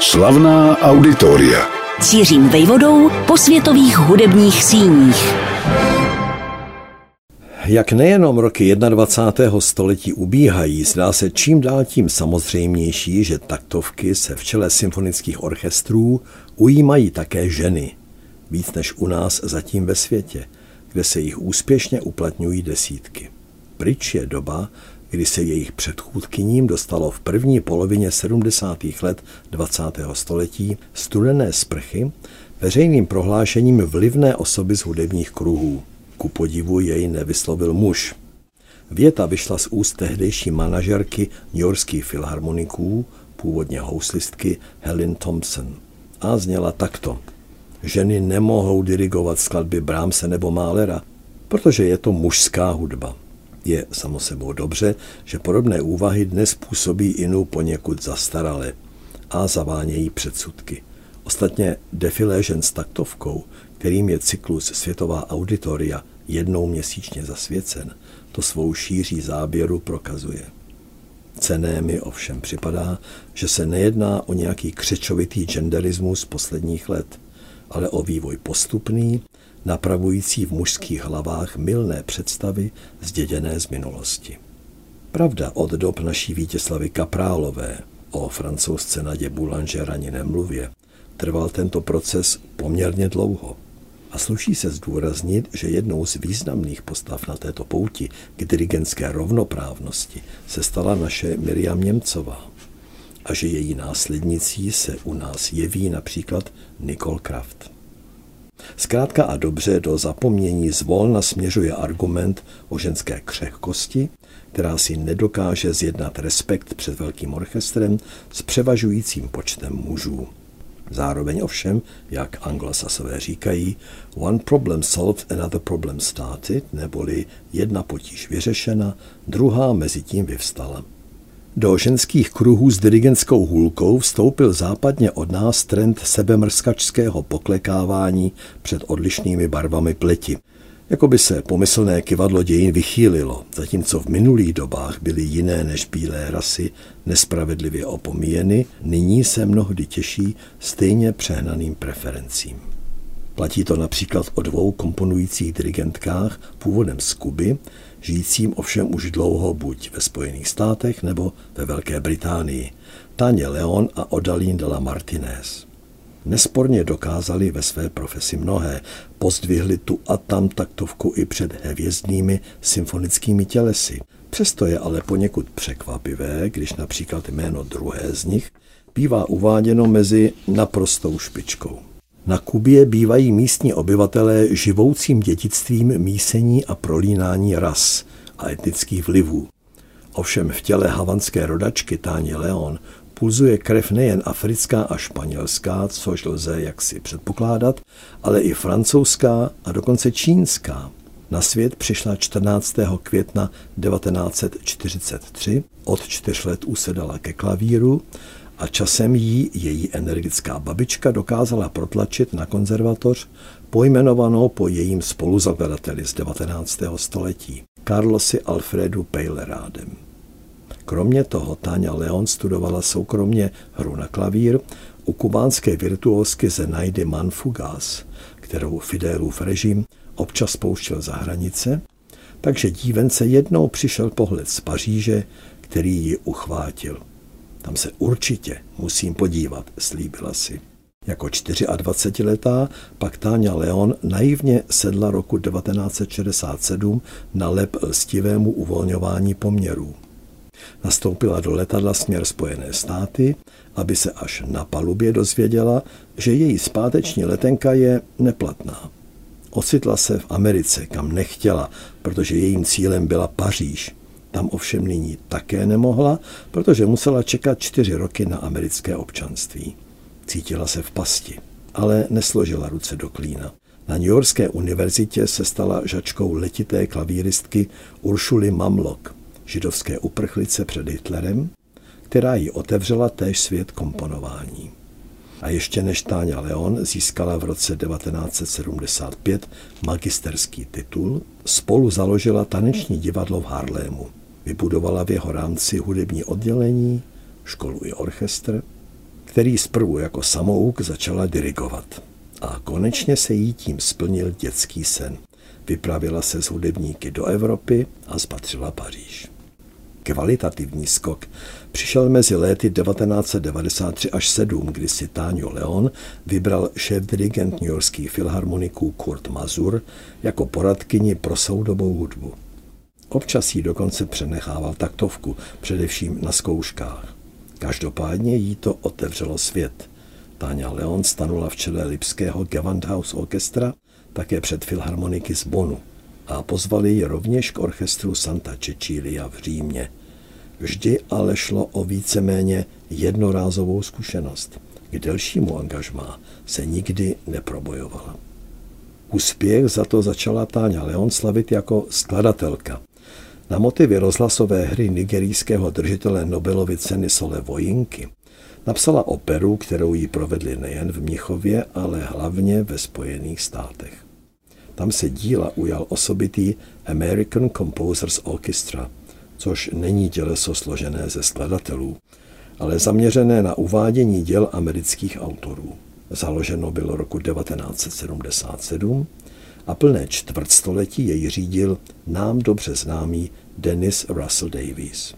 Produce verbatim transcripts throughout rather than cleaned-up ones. Slavná auditoria. Cířím vejvodou po světových hudebních síních. Jak nejenom roky jednadvacátého století ubíhají, zdá se čím dál tím samozřejmější, že taktovky se v čele symfonických orchestrů ujímají také ženy. Víc než u nás zatím ve světě, kde se jich úspěšně uplatňují desítky. Pryč je doba, kdy se jejich předchůdkyním dostalo v první polovině sedmdesátých let dvacátého století studené sprchy veřejným prohlášením vlivné osoby z hudebních kruhů. Ku podivu jej nevyslovil muž. Věta vyšla z úst tehdejší manažerky newyorských filharmoniků, původně houslistky Helen Thompson, a zněla takto. Ženy nemohou dirigovat skladby Brahmse nebo Mahlera, protože je to mužská hudba. Je samo sebou dobře, že podobné úvahy dnes působí inu poněkud zastaralé a zavánějí předsudky. Ostatně defilé žen s taktovkou, kterým je cyklus Světová auditoria jednou měsíčně zasvěcen, to svou šíří záběru prokazuje. Cenné mi ovšem připadá, že se nejedná o nějaký křečovitý genderismus posledních let, ale o vývoj postupný, napravující v mužských hlavách mylné představy zděděné z minulosti. Pravda, od dob naší Vítězslavy Kaprálové, o francouzce Naďě Boulanger ani nemluvě, trval tento proces poměrně dlouho. A sluší se zdůraznit, že jednou z významných postav na této pouti k dirigentské rovnoprávnosti se stala naše Miriam Němcová a že její následnicí se u nás jeví například Nikol Kraft. Zkrátka a dobře do zapomnění zvolna směřuje argument o ženské křehkosti, která si nedokáže zjednat respekt před velkým orchestrem s převažujícím počtem mužů. Zároveň ovšem, jak anglosasové říkají, one problem solved, another problem started, neboli jedna potíž vyřešena, druhá mezi tím vyvstala. Do ženských kruhů s dirigentskou hůlkou vstoupil západně od nás trend sebemrskačského poklekávání před odlišnými barvami pleti. Jakoby se pomyslné kyvadlo dějin vychýlilo, zatímco v minulých dobách byly jiné než bílé rasy nespravedlivě opomíjeny, nyní se mnohdy těší stejně přehnaným preferencím. Platí to například o dvou komponujících dirigentkách původem z Kuby, žijícím ovšem už dlouho buď ve Spojených státech nebo ve Velké Británii, Táňa León a Odaline de la Martínez. Nesporně dokázali ve své profesi mnohé, pozdvihli tu a tam taktovku i před hvězdnými symfonickými tělesy. Přesto je ale poněkud překvapivé, když například jméno druhé z nich bývá uváděno mezi naprostou špičkou. Na Kubě bývají místní obyvatelé živoucím dědictvím mísení a prolínání ras a etnických vlivů. Ovšem v těle havanské rodačky Táně León pulzuje krev nejen africká a španělská, což lze jaksi předpokládat, ale i francouzská a dokonce čínská. Na svět přišla čtrnáctého května devatenáct set čtyřicet tři, od čtyř let usedala ke klavíru a časem jí její energická babička dokázala protlačit na konzervatoř pojmenovanou po jejím spoluzakladateli z devatenáctého století, Carlosy Alfredu Peilerádem. Kromě toho Táňa León studovala soukromně hru na klavír u kubánské virtuózky Zenaide Manfugas, kterou Fidelův režim občas pouštěl za hranice, takže dívence jednou přišel pohled z Paříže, který ji uchvátil. Tam se určitě musím podívat, slíbila si. Jako dvacetičtyřletá pak Táňa León naivně sedla roku devatenáct set šedesát sedm na lep lstivému uvolňování poměrů. Nastoupila do letadla směr Spojené státy, aby se až na palubě dozvěděla, že její zpáteční letenka je neplatná. Ocitla se v Americe, kam nechtěla, protože jejím cílem byla Paříž. Tam ovšem nyní také nemohla, protože musela čekat čtyři roky na americké občanství. Cítila se v pasti, ale nesložila ruce do klína. Na newyorské univerzitě se stala žačkou letité klavíristky Ursuly Mamlock, židovské uprchlice před Hitlerem, která ji otevřela též svět komponování. A ještě než Táňa León získala v roce devatenáct set sedmdesát pět magisterský titul, spolu založila taneční divadlo v Harlému. Vybudovala v jeho rámci hudební oddělení, školu i orchestr který zprvu jako samouk začala dirigovat. A konečně se jí tím splnil dětský sen. Vypravila se s hudebníky do Evropy a spatřila Paříž. Kvalitativní skok přišel mezi léty devatenáct set devadesát tři až sedm, kdy si Táňu León vybral šéf-dirigent newyorských filharmoniků Kurt Mazur jako poradkyni pro soudobou hudbu. Občas jí dokonce přenechával taktovku, především na zkouškách. Každopádně jí to otevřelo svět. Táňa León stanula v čele Lipského Gewandhaus Orchestra, také před filharmoniky z Bonu, a pozvali ji rovněž k orchestru Santa Cecilia v Římě. Vždy ale šlo o víceméně jednorázovou zkušenost. K delšímu angažmá se nikdy neprobojovala. Úspěch za to začala Táňa León slavit jako skladatelka. Na motivy rozhlasové hry nigerijského držitele Nobelovy ceny Wole Soyinky napsala operu, kterou jí provedli nejen v Mnichově, ale hlavně ve Spojených státech. Tam se díla ujal osobitý American Composers Orchestra, což není těleso složené ze skladatelů, ale zaměřené na uvádění děl amerických autorů. Založeno bylo roku devatenáct set sedmdesát sedm a plné čtvrtstoletí jej řídil nám dobře známý Dennis Russell Davies.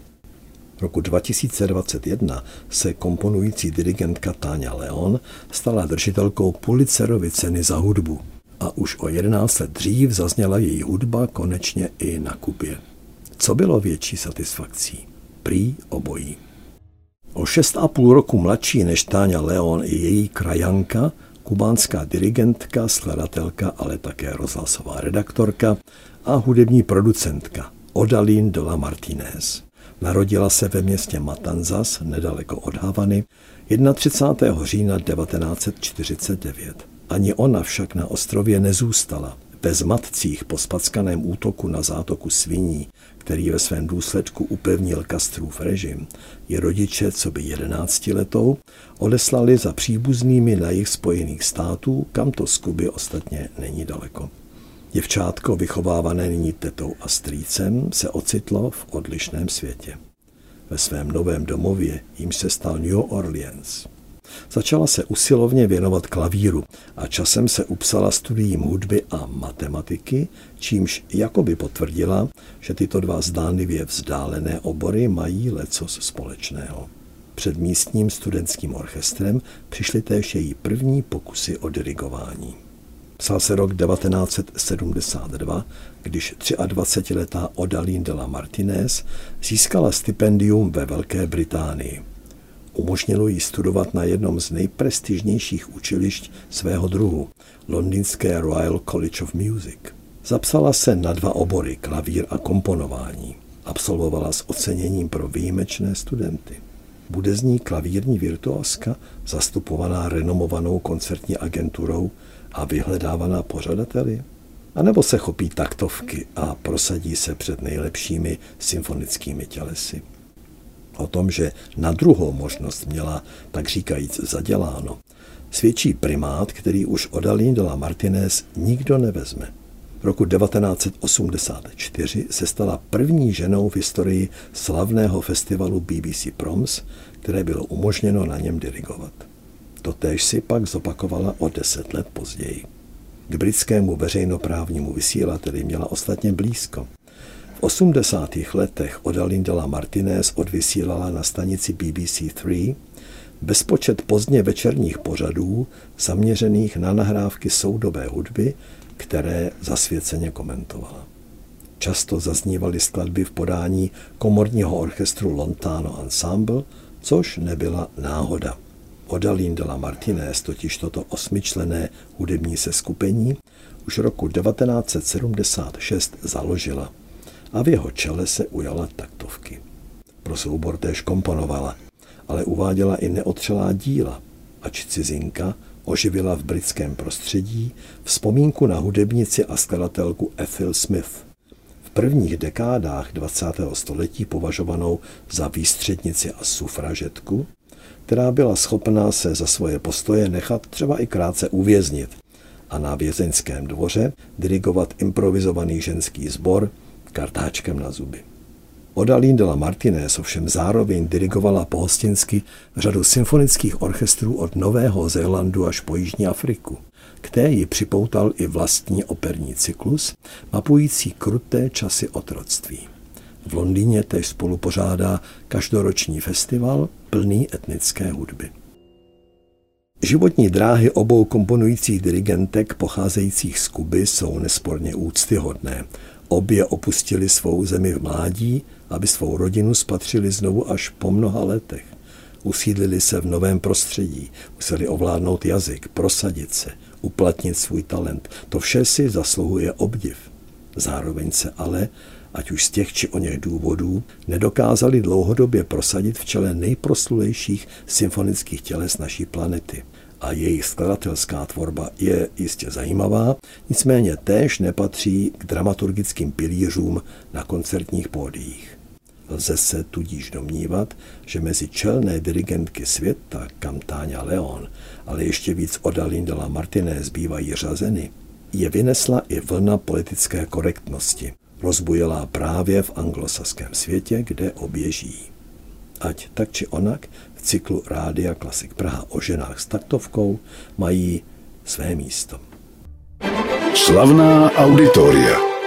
Roku dva tisíce dvacet jedna se komponující dirigentka Táňa León stala držitelkou Pulitzerovy ceny za hudbu a už o jedenáct let dřív zazněla její hudba konečně i na Kubě. Co bylo větší satisfakcí? Prý obojí. O šest a půl roku mladší než Táňa León i její krajanka, kubánská dirigentka, skladatelka, ale také rozhlasová redaktorka a hudební producentka Odaline de la Martínez. Narodila se ve městě Matanzas, nedaleko od Havany, třicátého prvního října devatenáct set čtyřicet devět. Ani ona však na ostrově nezůstala. Ve zmatcích po spackaném útoku na zátoku sviní, který ve svém důsledku upevnil Castrův režim, je rodiče coby jedenáctiletou odeslali za příbuznými na jih Spojených států, kam to z Kuby ostatně není daleko. Děvčátko, vychovávané nyní tetou a strýcem, se ocitlo v odlišném světě. Ve svém novém domově jim se stal New Orleans. Začala se usilovně věnovat klavíru a časem se upsala studiím hudby a matematiky, čímž jakoby potvrdila, že tyto dva zdánlivě vzdálené obory mají lecos společného. Před místním studentským orchestrem přišly též její první pokusy o dirigování. Psal se rok devatenáct set sedmdesát dva, když dvacetitřiletá Odaline de la Martínez získala stipendium ve Velké Británii. Umožnilo jí studovat na jednom z nejprestižnějších učilišť svého druhu, londýnské Royal College of Music. Zapsala se na dva obory, klavír a komponování. Absolvovala s oceněním pro výjimečné studenty. Bude z ní klavírní virtuózka, zastupovaná renomovanou koncertní agenturou a vyhledávaná pořadateli? A nebo se chopí taktovky a prosadí se před nejlepšími symfonickými tělesy? O tom, že na druhou možnost měla, tak říkajíc, zaděláno, svědčí primát, který už Odaline de la Martínez nikdo nevezme. V roku devatenáct set osmdesát čtyři se stala první ženou v historii slavného festivalu B B C Proms, které bylo umožněno na něm dirigovat. Totéž si pak zopakovala o deset let později. K britskému veřejnoprávnímu vysílateli měla ostatně blízko. V osmdesátých letech Odaline de la Martínez odvysílala na stanici B B C Three bezpočet pozdně večerních pořadů zaměřených na nahrávky soudobé hudby, které zasvěceně komentovala. Často zaznívaly skladby v podání komorního orchestru Lontano Ensemble, což nebyla náhoda. Odaline de la Martínez totiž toto osmičlenné hudební seskupení už roku devatenáct set sedmdesát šest založila a v jeho čele se ujala taktovky. Pro soubor též komponovala, ale uváděla i neotřelá díla, ač cizinka oživila v britském prostředí vzpomínku na hudebnici a skladatelku Ethel Smyth, v prvních dekádách dvacátého století považovanou za výstřednici a sufražetku, která byla schopná se za svoje postoje nechat třeba i krátce uvěznit a na vězeňském dvoře dirigovat improvizovaný ženský sbor kartáčkem na zuby. Odaline de la Martínez ovšem zároveň dirigovala pohostinsky řadu symfonických orchestrů od Nového Zélandu až po Jižní Afriku. K té ji připoutal i vlastní operní cyklus, mapující kruté časy otroctví. V Londýně též spolu pořádá každoroční festival plný etnické hudby. Životní dráhy obou komponujících dirigentek pocházejících z Kuby jsou nesporně úctyhodné. Obě opustili svou zemi v mládí, aby svou rodinu spatřili znovu až po mnoha letech. Usídlili se v novém prostředí, museli ovládnout jazyk, prosadit se, uplatnit svůj talent. To vše si zasluhuje obdiv. Zároveň se ale, ať už z těch či o něch důvodů, nedokázali dlouhodobě prosadit v čele nejproslulejších symfonických těles naší planety. A jejich skladatelská tvorba je jistě zajímavá, nicméně též nepatří k dramaturgickým pilířům na koncertních pódiích. Lze se tudíž domnívat, že mezi čelné dirigentky světa, kam Táňa León, ale ještě víc Odaline de la Martínez bývají řazeny, je vynesla i vlna politické korektnosti, rozbujelá právě v anglosaském světě, kde oběží. Ať tak či onak, v cyklu Rádia Klasik Praha o ženách s taktovkou mají své místo. Slavná auditoria.